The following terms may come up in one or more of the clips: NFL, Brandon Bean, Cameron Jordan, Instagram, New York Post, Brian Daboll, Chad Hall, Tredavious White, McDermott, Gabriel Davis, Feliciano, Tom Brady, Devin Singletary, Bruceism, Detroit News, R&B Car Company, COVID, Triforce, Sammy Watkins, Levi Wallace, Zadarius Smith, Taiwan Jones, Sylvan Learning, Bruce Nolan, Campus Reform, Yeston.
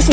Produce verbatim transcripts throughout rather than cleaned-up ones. Bruce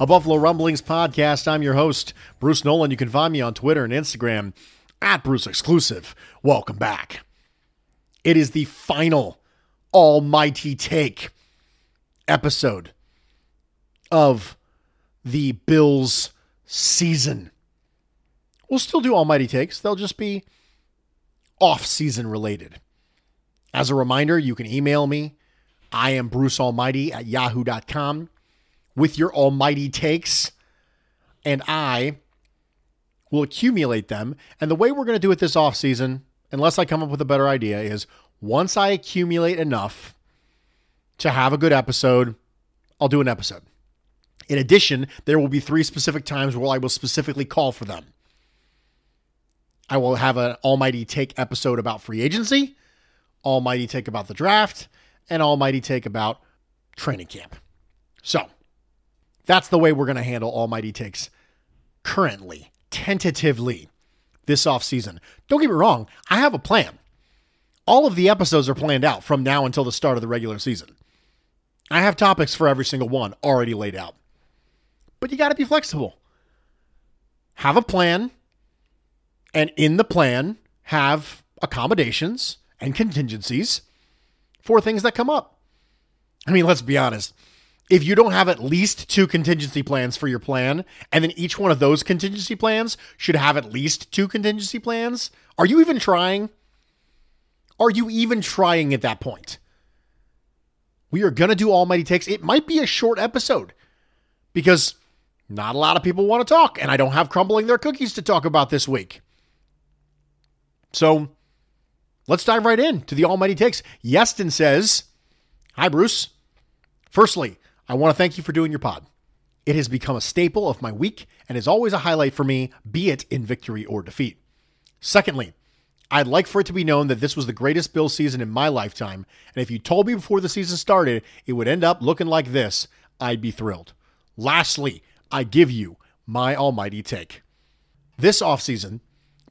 a Buffalo Rumblings podcast. I'm your host, Bruce Nolan. You can find me on Twitter and Instagram at Bruce Exclusive. Welcome back. It is the final almighty take episode of the Bills season. We'll still do almighty takes. They'll just be off-season related. As a reminder, you can email me. I am Bruce Almighty at yahoo dot com with your almighty takes, and I will accumulate them. And the way we're going to do it this offseason, unless I come up with a better idea, is once I accumulate enough to have a good episode, I'll do an episode. In addition, there will be three specific times where I will specifically call for them. I will have an almighty take episode about free agency, almighty take about the draft, and almighty take about training camp. So that's the way we're going to handle almighty takes currently, tentatively, this offseason. Don't get me wrong, I have a plan. All of the episodes are planned out from now until the start of the regular season. I have topics for every single one already laid out. But you got to be flexible. Have a plan, and in the plan, have accommodations and contingencies for things that come up. I mean, let's be honest. If you don't have at least two contingency plans for your plan, and then each one of those contingency plans should have at least two contingency plans, are you even trying? Are you even trying at that point? We are going to do almighty takes. It might be a short episode because not a lot of people want to talk, and I don't have crumbling their cookies to talk about this week. So let's dive right in to the almighty takes. Yeston says, hi, Bruce. Firstly, I want to thank you for doing your pod. It has become a staple of my week and is always a highlight for me, be it in victory or defeat. Secondly, I'd like for it to be known that this was the greatest Bills season in my lifetime, and if you told me before the season started it would end up looking like this, I'd be thrilled. Lastly, I give you my almighty take. This offseason,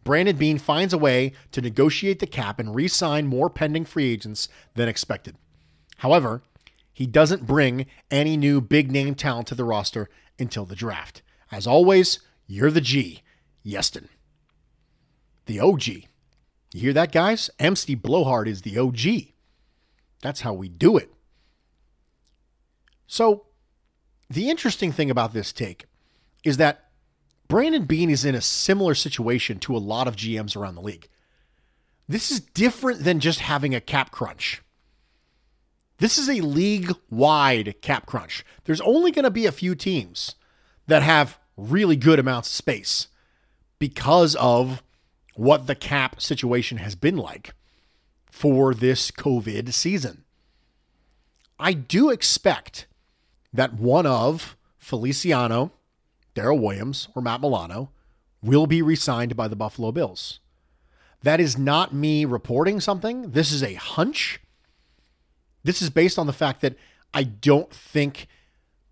Brandon Bean finds a way to negotiate the cap and re-sign more pending free agents than expected. However, he doesn't bring any new big-name talent to the roster until the draft. As always, you're the G, Yeston. The O G. You hear that, guys? M C Blowhard is the O G. That's how we do it. So, the interesting thing about this take is that Brandon Bean is in a similar situation to a lot of G Ms around the league. This is different than just having a cap crunch. This is a league-wide cap crunch. There's only going to be a few teams that have really good amounts of space because of what the cap situation has been like for this COVID season. I do expect that one of Feliciano, Daryl Williams, or Matt Milano will be re-signed by the Buffalo Bills. That is not me reporting something. This is a hunch. This is based on the fact that I don't think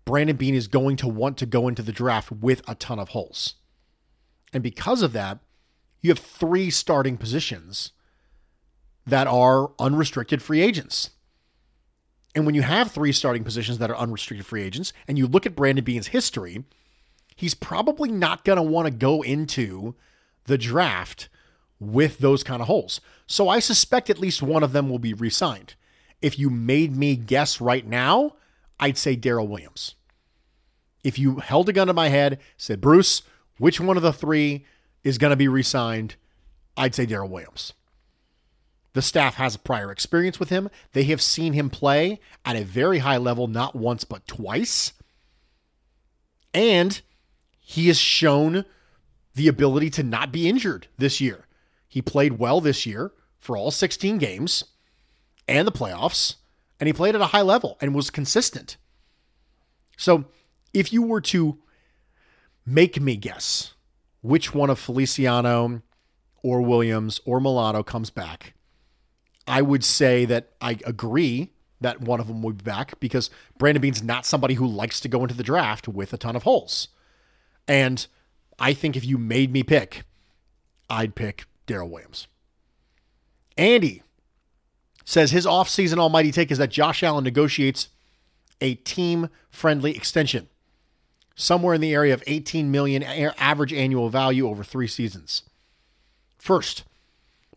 Brandon Bean is going to want to go into the draft with a ton of holes. And because of that, you have three starting positions that are unrestricted free agents. And when you have three starting positions that are unrestricted free agents, and you look at Brandon Bean's history, he's probably not going to want to go into the draft with those kind of holes. So I suspect at least one of them will be re-signed. If you made me guess right now, I'd say Daryl Williams. If you held a gun to my head, said, Bruce, which one of the three is going to be re-signed? I'd say Daryl Williams. The staff has prior experience with him. They have seen him play at a very high level, not once, but twice. And he has shown the ability to not be injured this year. He played well this year for all sixteen games and the playoffs, and he played at a high level and was consistent. So if you were to Make me guess which one of Feliciano or Williams or Milano comes back. I would say that I agree that one of them would be back because Brandon Bean's not somebody who likes to go into the draft with a ton of holes. And I think if you made me pick, I'd pick Daryl Williams. Andy says his offseason almighty take is that Josh Allen negotiates a team-friendly extension somewhere in the area of eighteen million dollars average annual value over three seasons. First,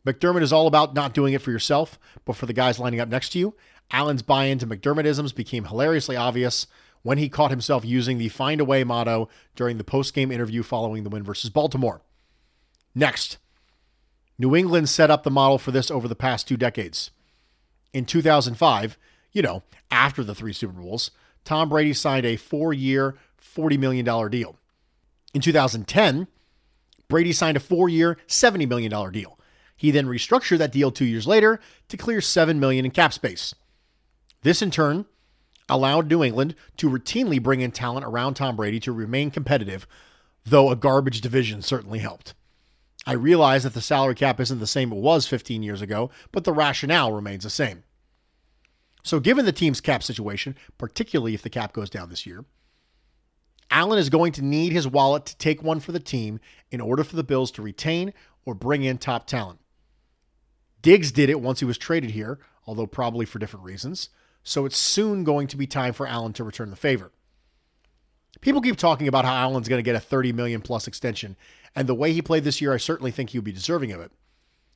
McDermott is all about not doing it for yourself, but for the guys lining up next to you. Allen's buy-in to McDermottisms became hilariously obvious when he caught himself using the find a way motto during the post-game interview following the win versus Baltimore. Next, New England set up the model for this over the past two decades. In two thousand five, you know, after the three Super Bowls, Tom Brady signed a four-year, forty million dollars deal. In two thousand ten, Brady signed a four-year, seventy million dollars deal. He then restructured that deal two years later to clear seven million dollars in cap space. This, in turn, allowed New England to routinely bring in talent around Tom Brady to remain competitive, though a garbage division certainly helped. I realize that the salary cap isn't the same it was fifteen years ago, but the rationale remains the same. So given the team's cap situation, particularly if the cap goes down this year, Allen is going to need his wallet to take one for the team in order for the Bills to retain or bring in top talent. Diggs did it once he was traded here, although probably for different reasons. So it's soon going to be time for Allen to return the favor. People keep talking about how Allen's going to get a thirty million dollars plus extension, and the way he played this year, I certainly think he'll be deserving of it.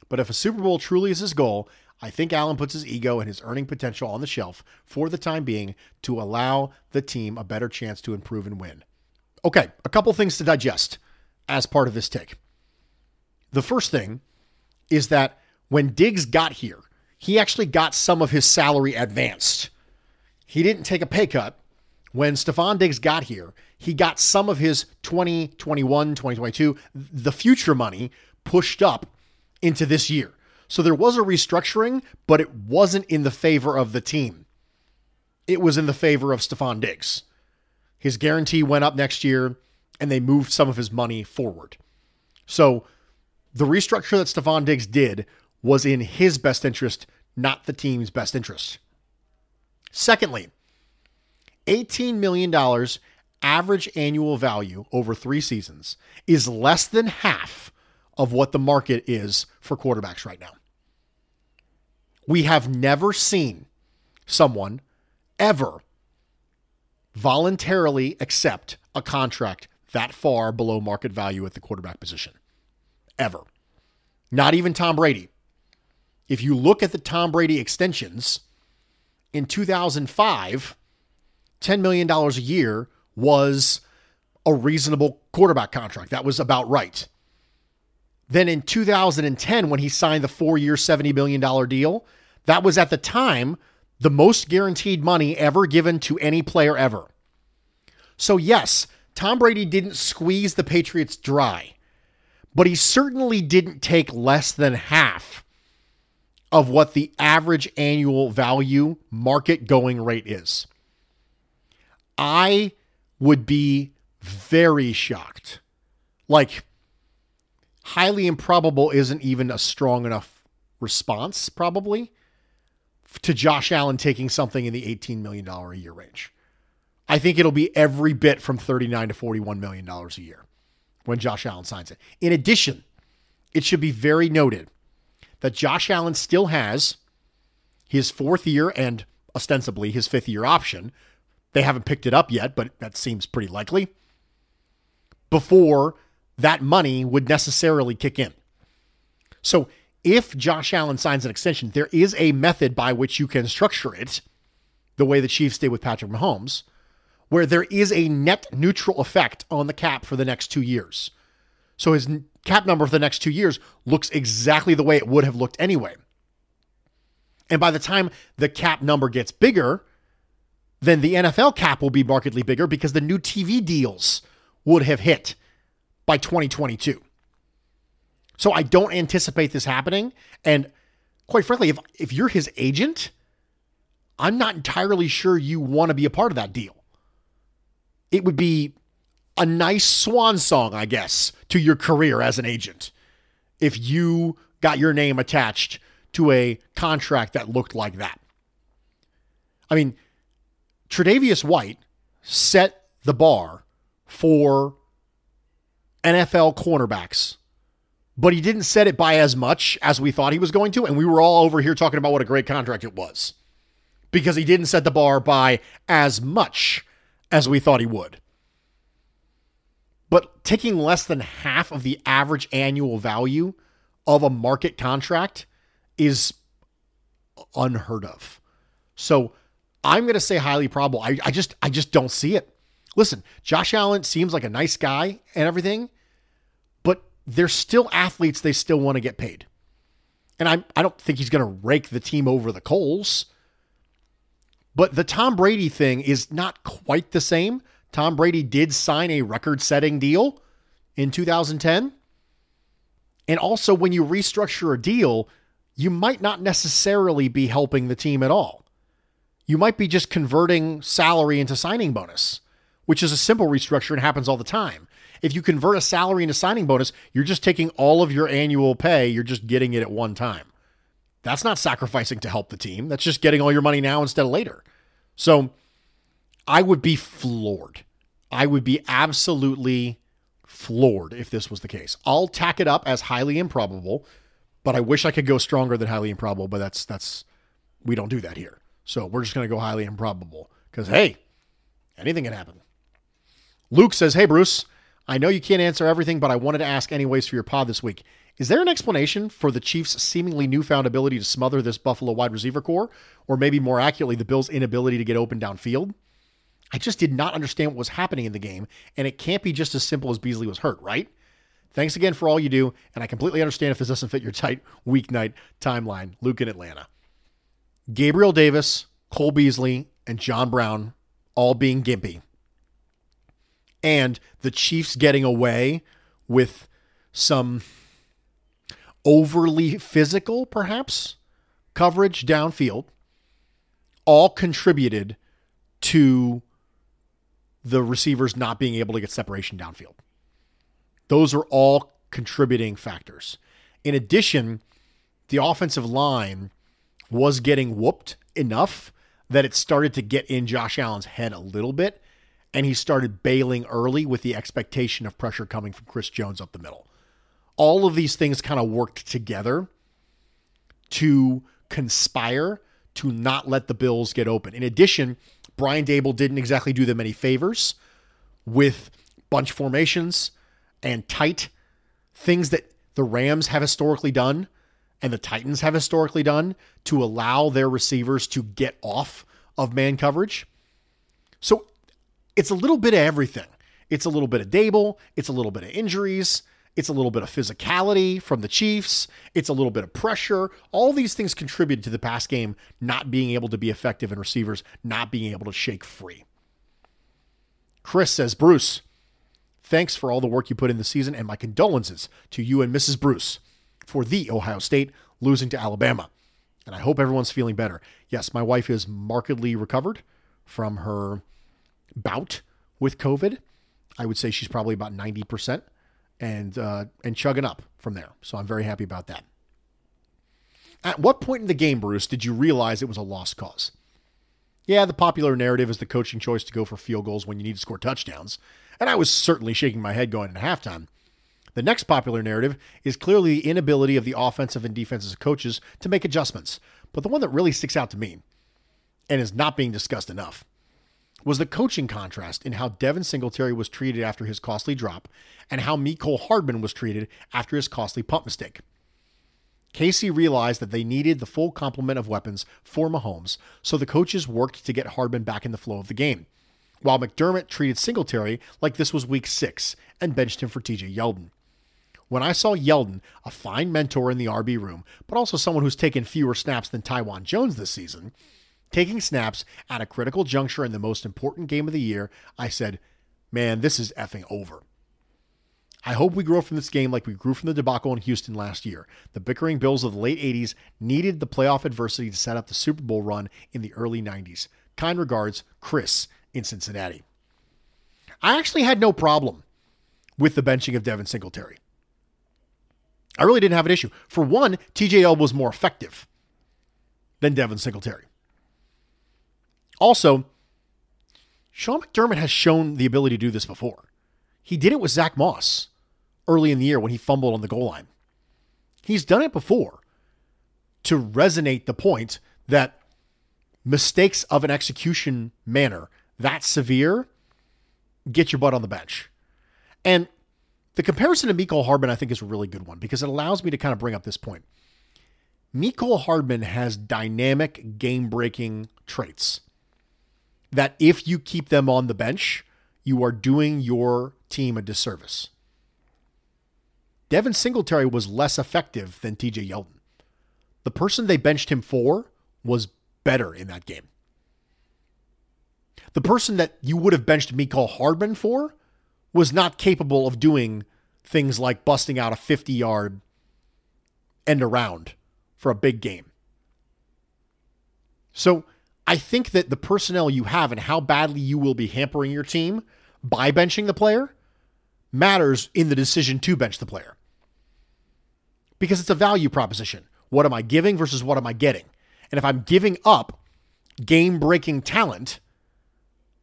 But if a Super Bowl truly is his goal, I think Allen puts his ego and his earning potential on the shelf for the time being to allow the team a better chance to improve and win. Okay, a couple things to digest as part of this take. The first thing is that when Diggs got here, he actually got some of his salary advanced. He didn't take a pay cut. When Stephon Diggs got here, he got some of his twenty twenty-one, twenty twenty-two, the future money pushed up into this year. So there was a restructuring, but it wasn't in the favor of the team. It was in the favor of Stephon Diggs. His guarantee went up next year, and they moved some of his money forward. So the restructure that Stephon Diggs did was in his best interest, not the team's best interest. Secondly, eighteen million dollars average annual value over three seasons is less than half of what the market is for quarterbacks right now. We have never seen someone ever voluntarily accept a contract that far below market value at the quarterback position. Ever. Not even Tom Brady. If you look at the Tom Brady extensions, in two thousand five, ten million dollars a year was a reasonable quarterback contract. That was about right. Then in two thousand ten, when he signed the four-year, seventy million dollars deal, that was at the time the most guaranteed money ever given to any player ever. So yes, Tom Brady didn't squeeze the Patriots dry, but he certainly didn't take less than half of what the average annual value market going rate is. I would be very shocked. Like, highly improbable isn't even a strong enough response, probably, to Josh Allen taking something in the eighteen million dollars a year range. I think it'll be every bit from thirty-nine to forty-one million dollars a year when Josh Allen signs it. In addition, it should be very noted that Josh Allen still has his fourth year and ostensibly his fifth year option. They haven't picked it up yet, but that seems pretty likely. Before that money would necessarily kick in. So if Josh Allen signs an extension, there is a method by which you can structure it, the way the Chiefs did with Patrick Mahomes, where there is a net neutral effect on the cap for the next two years. So his cap number for the next two years looks exactly the way it would have looked anyway. And by the time the cap number gets bigger, then the N F L cap will be markedly bigger because the new T V deals would have hit by twenty twenty-two. So I don't anticipate this happening. And quite frankly, if, if you're his agent, I'm not entirely sure you want to be a part of that deal. It would be a nice swan song, I guess, to your career as an agent if you got your name attached to a contract that looked like that. I mean, Tredavious White set the bar for N F L cornerbacks, but he didn't set it by as much as we thought he was going to, and we were all over here talking about what a great contract it was because he didn't set the bar by as much as we thought he would. But taking less than half of the average annual value of a market contract is unheard of. So I'm going to say highly probable. I, I just, I just don't see it. Listen, Josh Allen seems like a nice guy and everything, but they're still athletes. They still want to get paid. And I, I don't think he's going to rake the team over the coals, but the Tom Brady thing is not quite the same. Tom Brady did sign a record-setting deal in two thousand ten. And also, when you restructure a deal, you might not necessarily be helping the team at all. You might be just converting salary into signing bonus, which is a simple restructure and happens all the time. If you convert a salary into signing bonus, you're just taking all of your annual pay. You're just getting it at one time. That's not sacrificing to help the team. That's just getting all your money now instead of later. So I would be floored. I would be absolutely floored if this was the case. I'll tack it up as highly improbable, but I wish I could go stronger than highly improbable, but that's, that's, we don't do that here. So we're just going to go highly improbable because, hey, anything can happen. Luke says, hey, Bruce, I know you can't answer everything, but I wanted to ask anyways for your pod this week. Is there an explanation for the Chiefs' seemingly newfound ability to smother this Buffalo wide receiver core, or maybe more accurately, the Bills' inability to get open downfield? I just did not understand what was happening in the game, and it can't be just as simple as Beasley was hurt, right? Thanks again for all you do, and I completely understand if this doesn't fit your tight weeknight timeline. Luke in Atlanta. Gabriel Davis, Cole Beasley, and John Brown all being gimpy. And the Chiefs getting away with some overly physical, perhaps, coverage downfield all contributed to the receivers not being able to get separation downfield. Those are all contributing factors. In addition, the offensive line was getting whooped enough that it started to get in Josh Allen's head a little bit, and he started bailing early with the expectation of pressure coming from Chris Jones up the middle. All of these things kind of worked together to conspire to not let the Bills get open. In addition, Brian Daboll didn't exactly do them any favors with bunch formations and tight things that the Rams have historically done and the Titans have historically done to allow their receivers to get off of man coverage. So it's a little bit of everything. It's a little bit of Daboll. It's a little bit of injuries. It's a little bit of physicality from the Chiefs. It's a little bit of pressure. All these things contributed to the pass game not being able to be effective and receivers not being able to shake free. Chris says, Bruce, thanks for all the work you put in the season and my condolences to you and Missus Bruce for the Ohio State losing to Alabama. And I hope everyone's feeling better. Yes, my wife is markedly recovered from her bout with COVID. I would say she's probably about ninety percent. and uh, and chugging up from there. So I'm very happy about that. At what point in the game, Bruce, did you realize it was a lost cause? Yeah, the popular narrative is the coaching choice to go for field goals when you need to score touchdowns. And I was certainly shaking my head going into halftime. The next popular narrative is clearly the inability of the offensive and defensive coaches to make adjustments. But the one that really sticks out to me and is not being discussed enough was the coaching contrast in how Devin Singletary was treated after his costly drop and how Mecole Hardman was treated after his costly pump mistake. Casey realized that they needed the full complement of weapons for Mahomes, so the coaches worked to get Hardman back in the flow of the game, while McDermott treated Singletary like this was week six and benched him for T J. Yeldon. When I saw Yeldon, a fine mentor in the R B room, but also someone who's taken fewer snaps than Taiwan Jones this season, taking snaps at a critical juncture in the most important game of the year, I said, man, this is effing over. I hope we grow from this game like we grew from the debacle in Houston last year. The bickering Bills of the late eighties needed the playoff adversity to set up the Super Bowl run in the early nineties. Kind regards, Chris in Cincinnati. I actually had no problem with the benching of Devin Singletary. I really didn't have an issue. For one, T J L was more effective than Devin Singletary. Also, Sean McDermott has shown the ability to do this before. He did it with Zach Moss early in the year when he fumbled on the goal line. He's done it before to resonate the point that mistakes of an execution manner that severe get your butt on the bench. And the comparison to Mecole Hardman, I think, is a really good one because it allows me to kind of bring up this point. Mecole Hardman has dynamic, game-breaking traits that if you keep them on the bench, you are doing your team a disservice. Devin Singletary was less effective than T J Yeldon. The person they benched him for was better in that game. The person that you would have benched Mecole Hardman for was not capable of doing things like busting out a fifty-yard end around for a big game. So I think that the personnel you have and how badly you will be hampering your team by benching the player matters in the decision to bench the player. Because it's a value proposition. What am I giving versus what am I getting? And if I'm giving up game-breaking talent,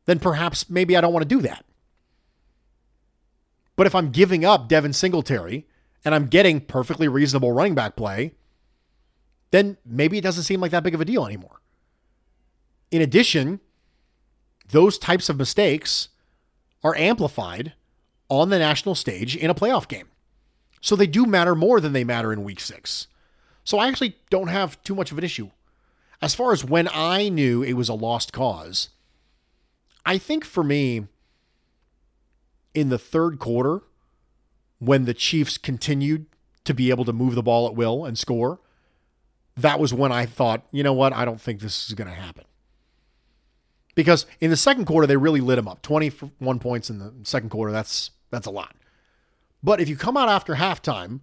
then perhaps maybe I don't want to do that. But if I'm giving up Devin Singletary and I'm getting perfectly reasonable running back play, then maybe it doesn't seem like that big of a deal anymore. In addition, those types of mistakes are amplified on the national stage in a playoff game. So they do matter more than they matter in week six. So I actually don't have too much of an issue. As far as when I knew it was a lost cause, I think for me, in the third quarter, when the Chiefs continued to be able to move the ball at will and score, that was when I thought, you know what? I don't think this is going to happen. Because in the second quarter, they really lit them up. twenty-one points in the second quarter, that's that's a lot. But if you come out after halftime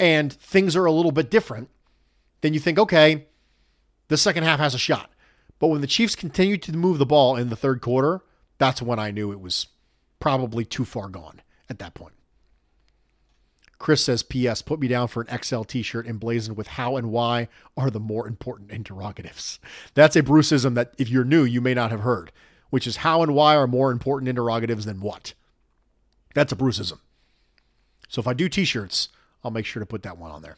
and things are a little bit different, then you think, okay, the second half has a shot. But when the Chiefs continued to move the ball in the third quarter, that's when I knew it was probably too far gone at that point. Chris says, P S, put me down for an X L t-shirt emblazoned with how and why are the more important interrogatives. That's a Bruceism that if you're new, you may not have heard, which is how and why are more important interrogatives than what? That's a Bruceism. So if I do t-shirts, I'll make sure to put that one on there.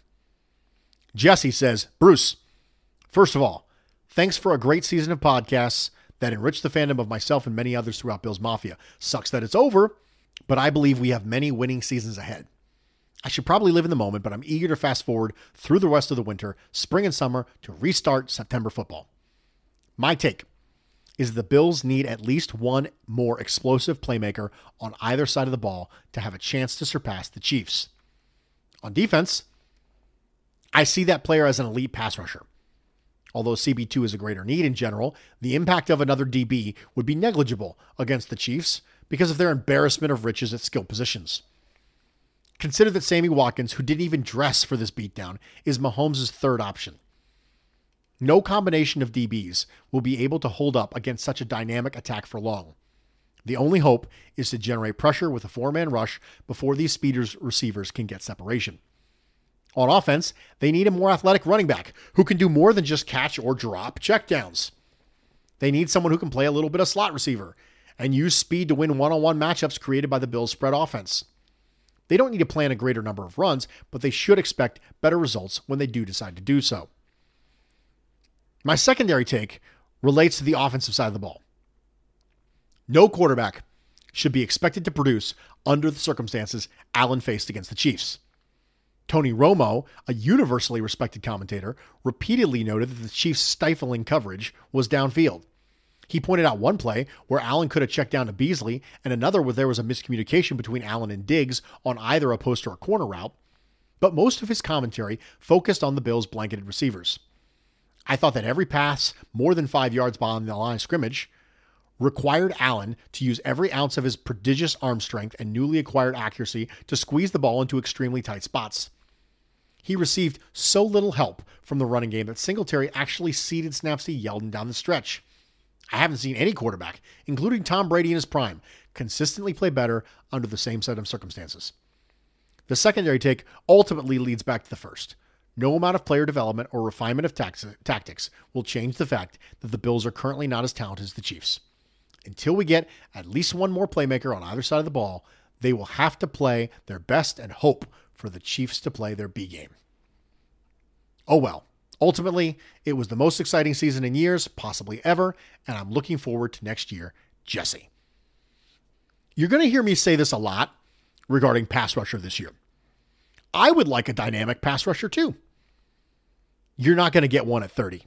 Jesse says, Bruce, first of all, thanks for a great season of podcasts that enriched the fandom of myself and many others throughout Bills Mafia. Sucks that it's over, but I believe we have many winning seasons ahead. I should probably live in the moment, but I'm eager to fast forward through the rest of the winter, spring and summer to restart September football. My take is the Bills need at least one more explosive playmaker on either side of the ball to have a chance to surpass the Chiefs. On defense, I see that player as an elite pass rusher. Although C B two is a greater need in general, the impact of another D B would be negligible against the Chiefs because of their embarrassment of riches at skill positions. Consider that Sammy Watkins, who didn't even dress for this beatdown, is Mahomes' third option. No combination of D Bs will be able to hold up against such a dynamic attack for long. The only hope is to generate pressure with a four-man rush before these speeders receivers can get separation. On offense, they need a more athletic running back who can do more than just catch or drop checkdowns. They need someone who can play a little bit of slot receiver and use speed to win one-on-one matchups created by the Bills' spread offense. They don't need to plan a greater number of runs, but they should expect better results when they do decide to do so. My secondary take relates to the offensive side of the ball. No quarterback should be expected to produce under the circumstances Allen faced against the Chiefs. Tony Romo, a universally respected commentator, repeatedly noted that the Chiefs' stifling coverage was downfield. He pointed out one play where Allen could have checked down to Beasley and another where there was a miscommunication between Allen and Diggs on either a post or a corner route, but most of his commentary focused on the Bills' blanketed receivers. I thought that every pass more than five yards behind the line of scrimmage required Allen to use every ounce of his prodigious arm strength and newly acquired accuracy to squeeze the ball into extremely tight spots. He received so little help from the running game that Singletary actually ceded snaps to Yeldon down the stretch. I haven't seen any quarterback, including Tom Brady in his prime, consistently play better under the same set of circumstances. The secondary take ultimately leads back to the first. No amount of player development or refinement of tax- tactics will change the fact that the Bills are currently not as talented as the Chiefs. Until we get at least one more playmaker on either side of the ball, they will have to play their best and hope for the Chiefs to play their B game. Oh well, ultimately, it was the most exciting season in years, possibly ever, and I'm looking forward to next year, Jesse. You're going to hear me say this a lot regarding pass rusher this year. I would like a dynamic pass rusher too. You're not going to get one at thirty.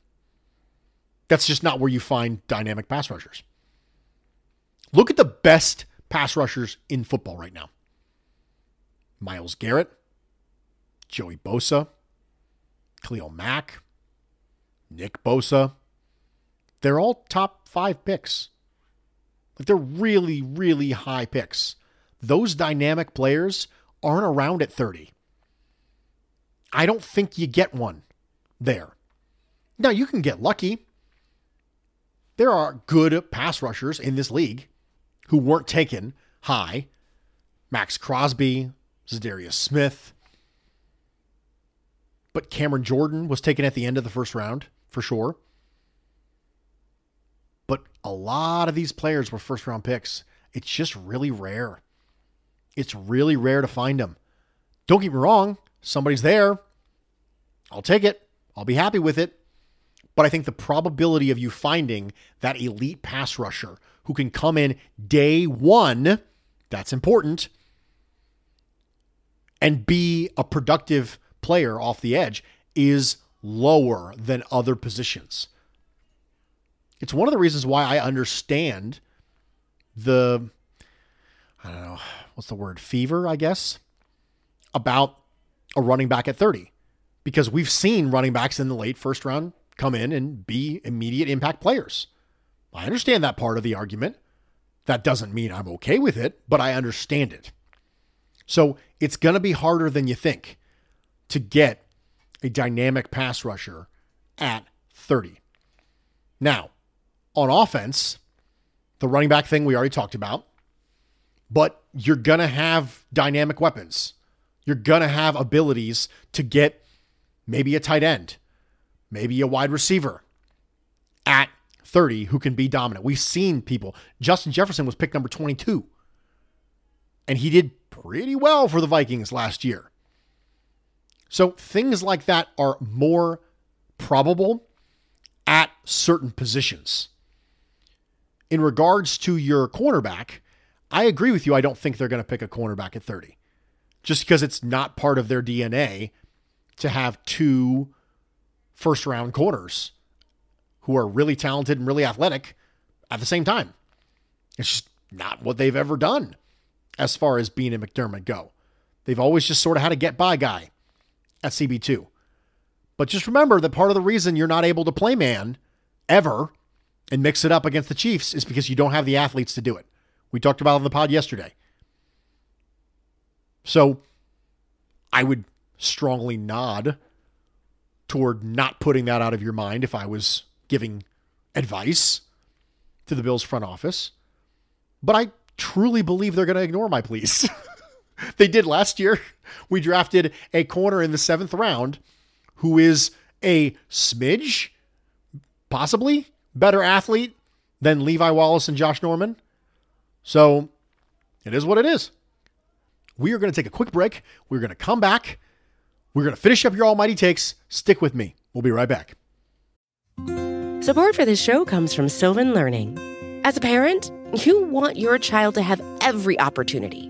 That's just not where you find dynamic pass rushers. Look at the best pass rushers in football right now. Myles Garrett, Joey Bosa, Khalil Mack, Nick Bosa. They're all top five picks. Like, they're really, really high picks. Those dynamic players aren't around at thirty. I don't think you get one there. Now, you can get lucky. There are good pass rushers in this league who weren't taken high. Max Crosby, Zadarius Smith. But Cameron Jordan was taken at the end of the first round, for sure. But a lot of these players were first-round picks. It's just really rare. It's really rare to find them. Don't get me wrong. Somebody's there. I'll take it. I'll be happy with it. But I think the probability of you finding that elite pass rusher who can come in day one, that's important, and be a productive player off the edge is lower than other positions. It's one of the reasons why I understand the, I don't know, what's the word, fever, I guess, about a running back at thirty. Because we've seen running backs in the late first round come in and be immediate impact players. I understand that part of the argument. That doesn't mean I'm okay with it, but I understand it. So it's going to be harder than you think to get a dynamic pass rusher at thirty. Now, on offense, the running back thing we already talked about, but you're going to have dynamic weapons. You're going to have abilities to get maybe a tight end, maybe a wide receiver at thirty who can be dominant. We've seen people. Justin Jefferson was picked number twenty-two, and he did pretty well for the Vikings last year. So things like that are more probable at certain positions. In regards to your cornerback, I agree with you. I don't think they're going to pick a cornerback at thirty just because it's not part of their D N A to have two first round corners who are really talented and really athletic at the same time. It's just not what they've ever done as far as Bean and McDermott go. They've always just sort of had a get by guy at C B two. But just remember that part of the reason you're not able to play man ever and mix it up against the Chiefs is because you don't have the athletes to do it. We talked about it on the pod yesterday. So I would strongly nod toward not putting that out of your mind if I was giving advice to the Bills front office. But I truly believe they're going to ignore my pleas. They did last year. We drafted a corner in the seventh round who is a smidge, possibly, better athlete than Levi Wallace and Josh Norman. So it is what it is. We are going to take a quick break. We're going to come back. We're going to finish up your almighty takes. Stick with me. We'll be right back. Support for this show comes from Sylvan Learning. As a parent, you want your child to have every opportunity,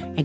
and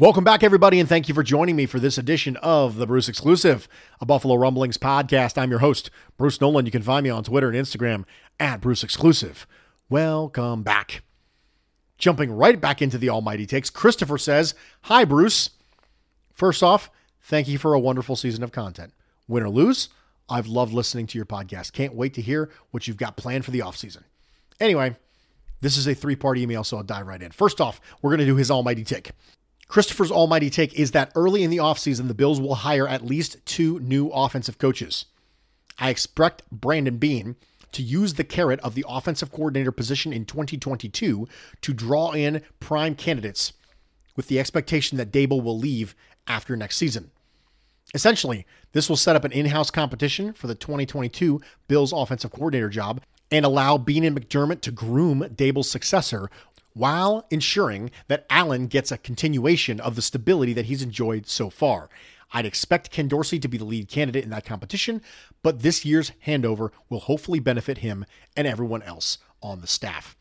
Welcome back, everybody, and thank you for joining me for this edition of the Bruce Exclusive, a Buffalo Rumblings podcast. I'm your host, Bruce Nolan. You can find me on Twitter and Instagram at Bruce Exclusive. Welcome back. Jumping right back into the almighty takes, Christopher says, hi, Bruce. First off, thank you for a wonderful season of content. Win or lose, I've loved listening to your podcast. Can't wait to hear what you've got planned for the offseason. Anyway, this is a three-part email, so I'll dive right in. First off, we're going to do his almighty take. Christopher's almighty take is that early in the offseason, the Bills will hire at least two new offensive coaches. I expect Brandon Bean to use the carrot of the offensive coordinator position in twenty twenty-two to draw in prime candidates with the expectation that Daboll will leave after next season. Essentially, this will set up an in-house competition for the twenty twenty-two Bills offensive coordinator job and allow Bean and McDermott to groom Daboll's successor while ensuring that Allen gets a continuation of the stability that he's enjoyed so far. I'd expect Ken Dorsey to be the lead candidate in that competition, but this year's handover will hopefully benefit him and everyone else on the staff.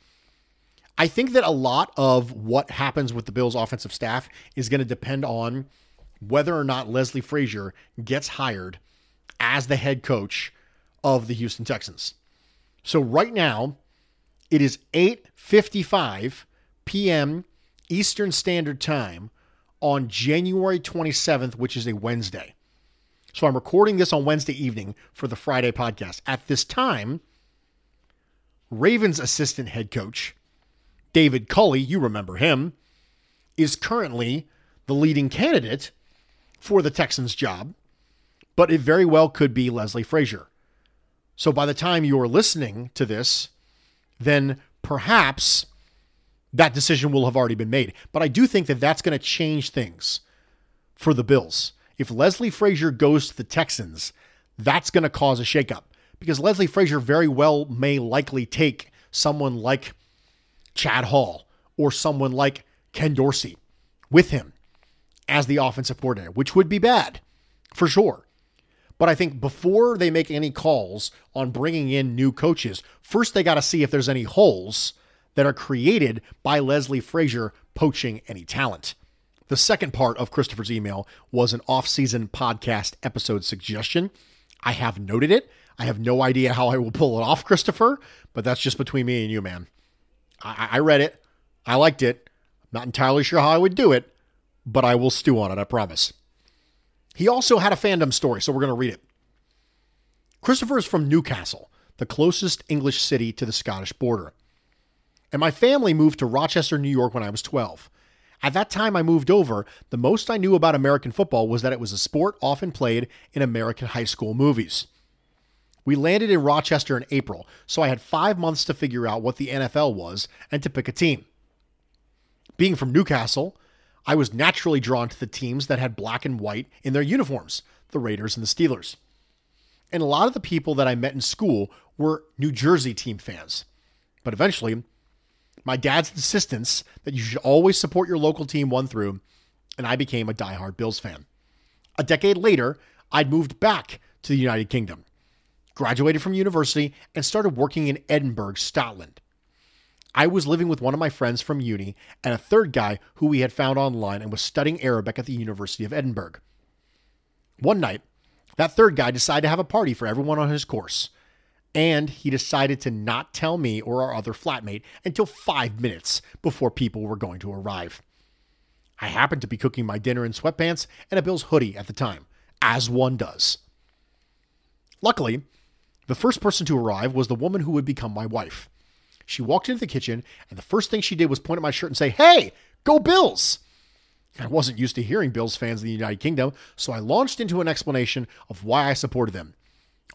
I think that a lot of what happens with the Bills' offensive staff is going to depend on whether or not Leslie Frazier gets hired as the head coach of the Houston Texans. So right now, it is eight fifty-five p.m. Eastern Standard Time on January twenty-seventh, which is a Wednesday. So I'm recording this on Wednesday evening for the Friday podcast. At this time, Ravens assistant head coach David Culley, you remember him, is currently the leading candidate for the Texans job, but it very well could be Leslie Frazier. So by the time you're listening to this, then perhaps that decision will have already been made. But I do think that that's going to change things for the Bills. If Leslie Frazier goes to the Texans, that's going to cause a shakeup because Leslie Frazier very well may likely take someone like Chad Hall or someone like Ken Dorsey with him as the offensive coordinator, which would be bad for sure. But I think before they make any calls on bringing in new coaches, first they got to see if there's any holes that are created by Leslie Frazier poaching any talent. The second part of Christopher's email was an off-season podcast episode suggestion. I have noted it. I have no idea how I will pull it off, Christopher, but that's just between me and you, man. I, I read it. I liked it. I'm not entirely sure how I would do it, but I will stew on it, I promise. He also had a fandom story, so we're going to read it. Christopher is from Newcastle, the closest English city to the Scottish border. And my family moved to Rochester, New York when I was twelve. At that time I moved over, the most I knew about American football was that it was a sport often played in American high school movies. We landed in Rochester in April, so I had five months to figure out what the N F L was and to pick a team. Being from Newcastle, I was naturally drawn to the teams that had black and white in their uniforms, the Raiders and the Steelers. And a lot of the people that I met in school were New Jersey team fans. But eventually, my dad's insistence that you should always support your local team won through, and I became a diehard Bills fan. A decade later, I'd moved back to the United Kingdom, graduated from university, and started working in Edinburgh, Scotland. I was living with one of my friends from uni and a third guy who we had found online and was studying Arabic at the University of Edinburgh. One night, that third guy decided to have a party for everyone on his course, and he decided to not tell me or our other flatmate until five minutes before people were going to arrive. I happened to be cooking my dinner in sweatpants and a Bills hoodie at the time, as one does. Luckily, The first person to arrive was the woman who would become my wife. She walked into the kitchen, and the first thing she did was point at my shirt and say, "Hey, go Bills!" I wasn't used to hearing Bills fans in the United Kingdom, so I launched into an explanation of why I supported them.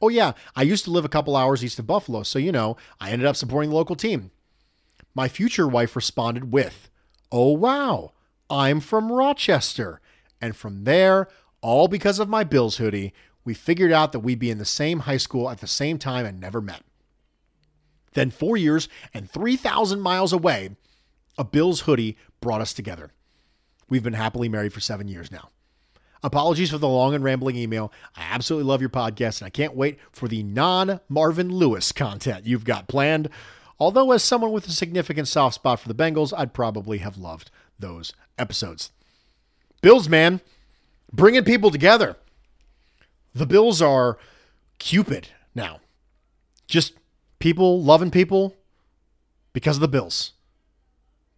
Oh yeah, I used to live a couple hours east of Buffalo, so you know, I ended up supporting the local team. My future wife responded with, "Oh wow, I'm from Rochester." And from there, all because of my Bills hoodie, we figured out that we'd be in the same high school at the same time and never met. Then four years and three thousand miles away, a Bills hoodie brought us together. We've been happily married for seven years now. Apologies for the long and rambling email. I absolutely love your podcast, and I can't wait for the non-Marvin Lewis content you've got planned. Although, as someone with a significant soft spot for the Bengals, I'd probably have loved those episodes. Bills, man, bringing people together. The Bills are Cupid now. Just people loving people because of the Bills.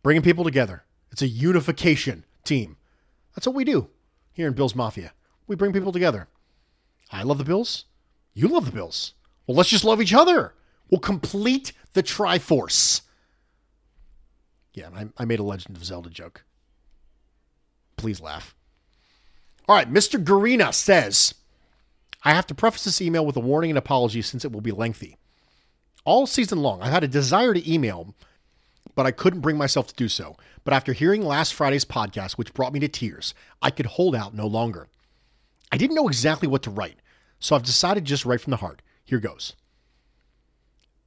Bringing people together. It's a unification team. That's what we do here in Bills Mafia. We bring people together. I love the Bills. You love the Bills. Well, let's just love each other. We'll complete the Triforce. Yeah, I, I made a Legend of Zelda joke. Please laugh. All right, Mister Garina says, I have to preface this email with a warning and apology since it will be lengthy. All season long, I've had a desire to email, but I couldn't bring myself to do so. But after hearing last Friday's podcast, which brought me to tears, I could hold out no longer. I didn't know exactly what to write, so I've decided just right from the heart. Here goes.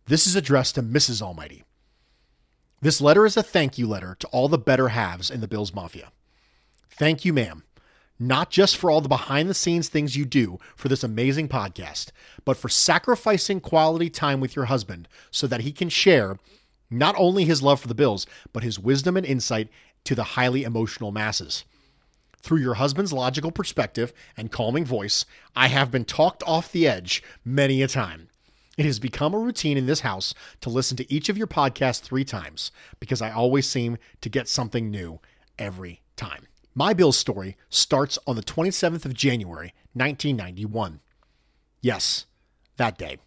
This is addressed to Missus Almighty. This letter is a thank you letter to all the better halves in the Bills Mafia. Thank you, ma'am. Not just for all the behind-the-scenes things you do for this amazing podcast, but for sacrificing quality time with your husband so that he can share not only his love for the Bills, but his wisdom and insight to the highly emotional masses. Through your husband's logical perspective and calming voice, I have been talked off the edge many a time. It has become a routine in this house to listen to each of your podcasts three times because I always seem to get something new every time. My Bills story starts on the twenty-seventh of January, nineteen ninety-one. Yes, that day.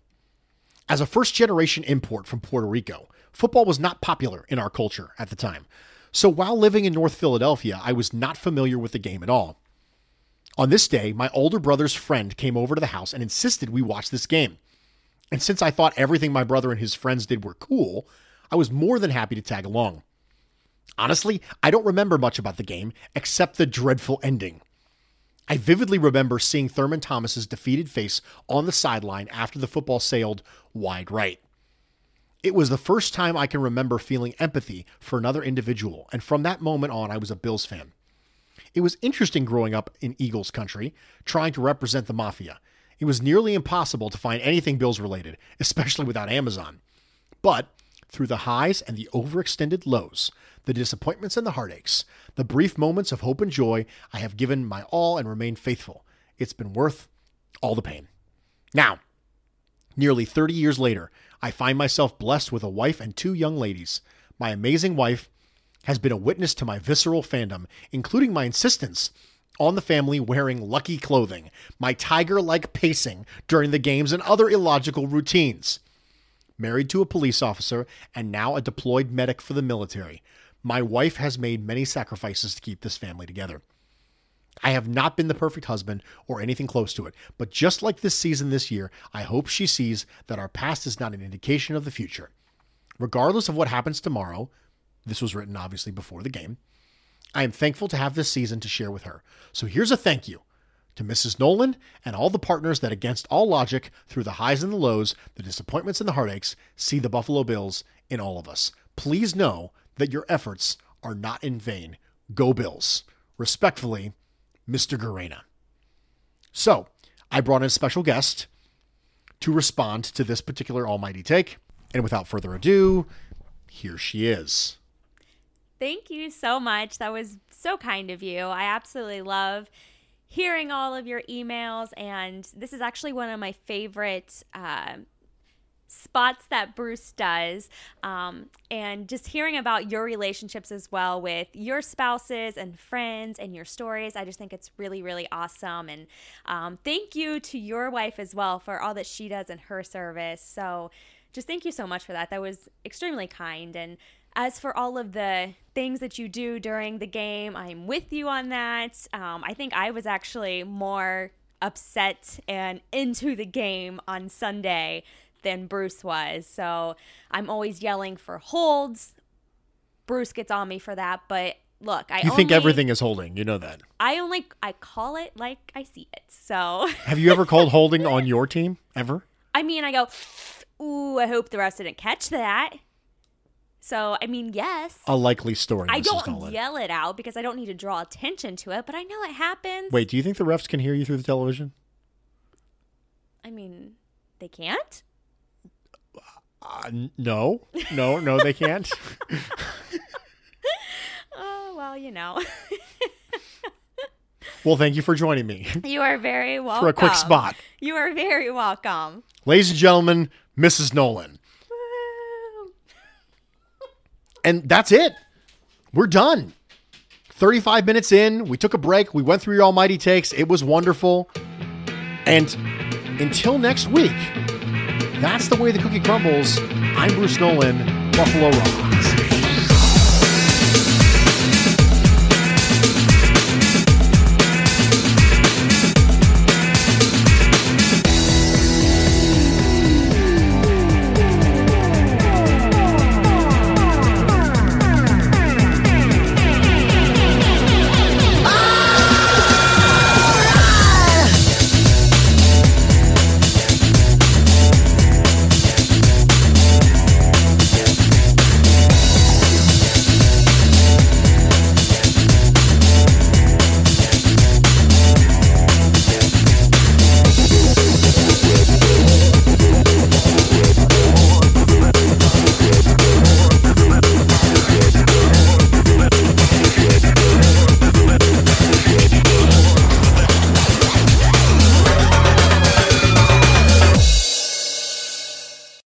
As a first-generation import from Puerto Rico, football was not popular in our culture at the time. So while living in North Philadelphia, I was not familiar with the game at all. On this day, my older brother's friend came over to the house and insisted we watch this game. And since I thought everything my brother and his friends did were cool, I was more than happy to tag along. Honestly, I don't remember much about the game, except the dreadful ending. I vividly remember seeing Thurman Thomas's defeated face on the sideline after the football sailed wide right. It was the first time I can remember feeling empathy for another individual, and from that moment on, I was a Bills fan. It was interesting growing up in Eagles country, trying to represent the Mafia. It was nearly impossible to find anything Bills-related, especially without Amazon. But through the highs and the overextended lows, the disappointments and the heartaches, the brief moments of hope and joy, I have given my all and remained faithful. It's been worth all the pain. Now, nearly thirty years later, I find myself blessed with a wife and two young ladies. My amazing wife has been a witness to my visceral fandom, including my insistence on the family wearing lucky clothing, my tiger-like pacing during the games, and other illogical routines. Married to a police officer and now a deployed medic for the military, my wife has made many sacrifices to keep this family together. I have not been the perfect husband or anything close to it, but just like this season this year, I hope she sees that our past is not an indication of the future. Regardless of what happens tomorrow, this was written obviously before the game, I am thankful to have this season to share with her. So here's a thank you to Missus Nolan and all the partners that, against all logic, through the highs and the lows, the disappointments and the heartaches, see the Buffalo Bills in all of us. Please know that your efforts are not in vain. Go Bills. Respectfully, Mister Garena. So, I brought in a special guest to respond to this particular almighty take. And without further ado, here she is. Thank you so much. That was so kind of you. I absolutely love hearing all of your emails. And this is actually one of my favorite uh, spots that Bruce does, um, and just hearing about your relationships as well with your spouses and friends and your stories. I just think it's really, really awesome. And um, thank you to your wife as well for all that she does in her service. So just thank you so much for that. That was extremely kind. And as for all of the things that you do during the game, I'm with you on that. Um, I think I was actually more upset and into the game on Sunday than Bruce was. So I'm always yelling for holds. Bruce gets on me for that, but look, I You only, think everything is holding, you know that. I only I call it like I see it. So have you ever called holding on your team ever? I mean, I go, "Ooh, I hope the refs didn't catch that." So, I mean, yes. A likely story. I don't yell it out because I don't need to draw attention to it, but I know it happens. Wait, do you think the refs can hear you through the television? I mean, they can't? Uh, no, no, no, they can't. Oh, well, you know. Well, thank you for joining me. You are very welcome. For a quick spot. You are very welcome. Ladies and gentlemen, Missus Nolan. And that's it. We're done. thirty-five minutes in. We took a break. We went through your almighty takes. It was wonderful. And until next week, that's the way the cookie crumbles. I'm Bruce Nolan, Buffalo Rumblings.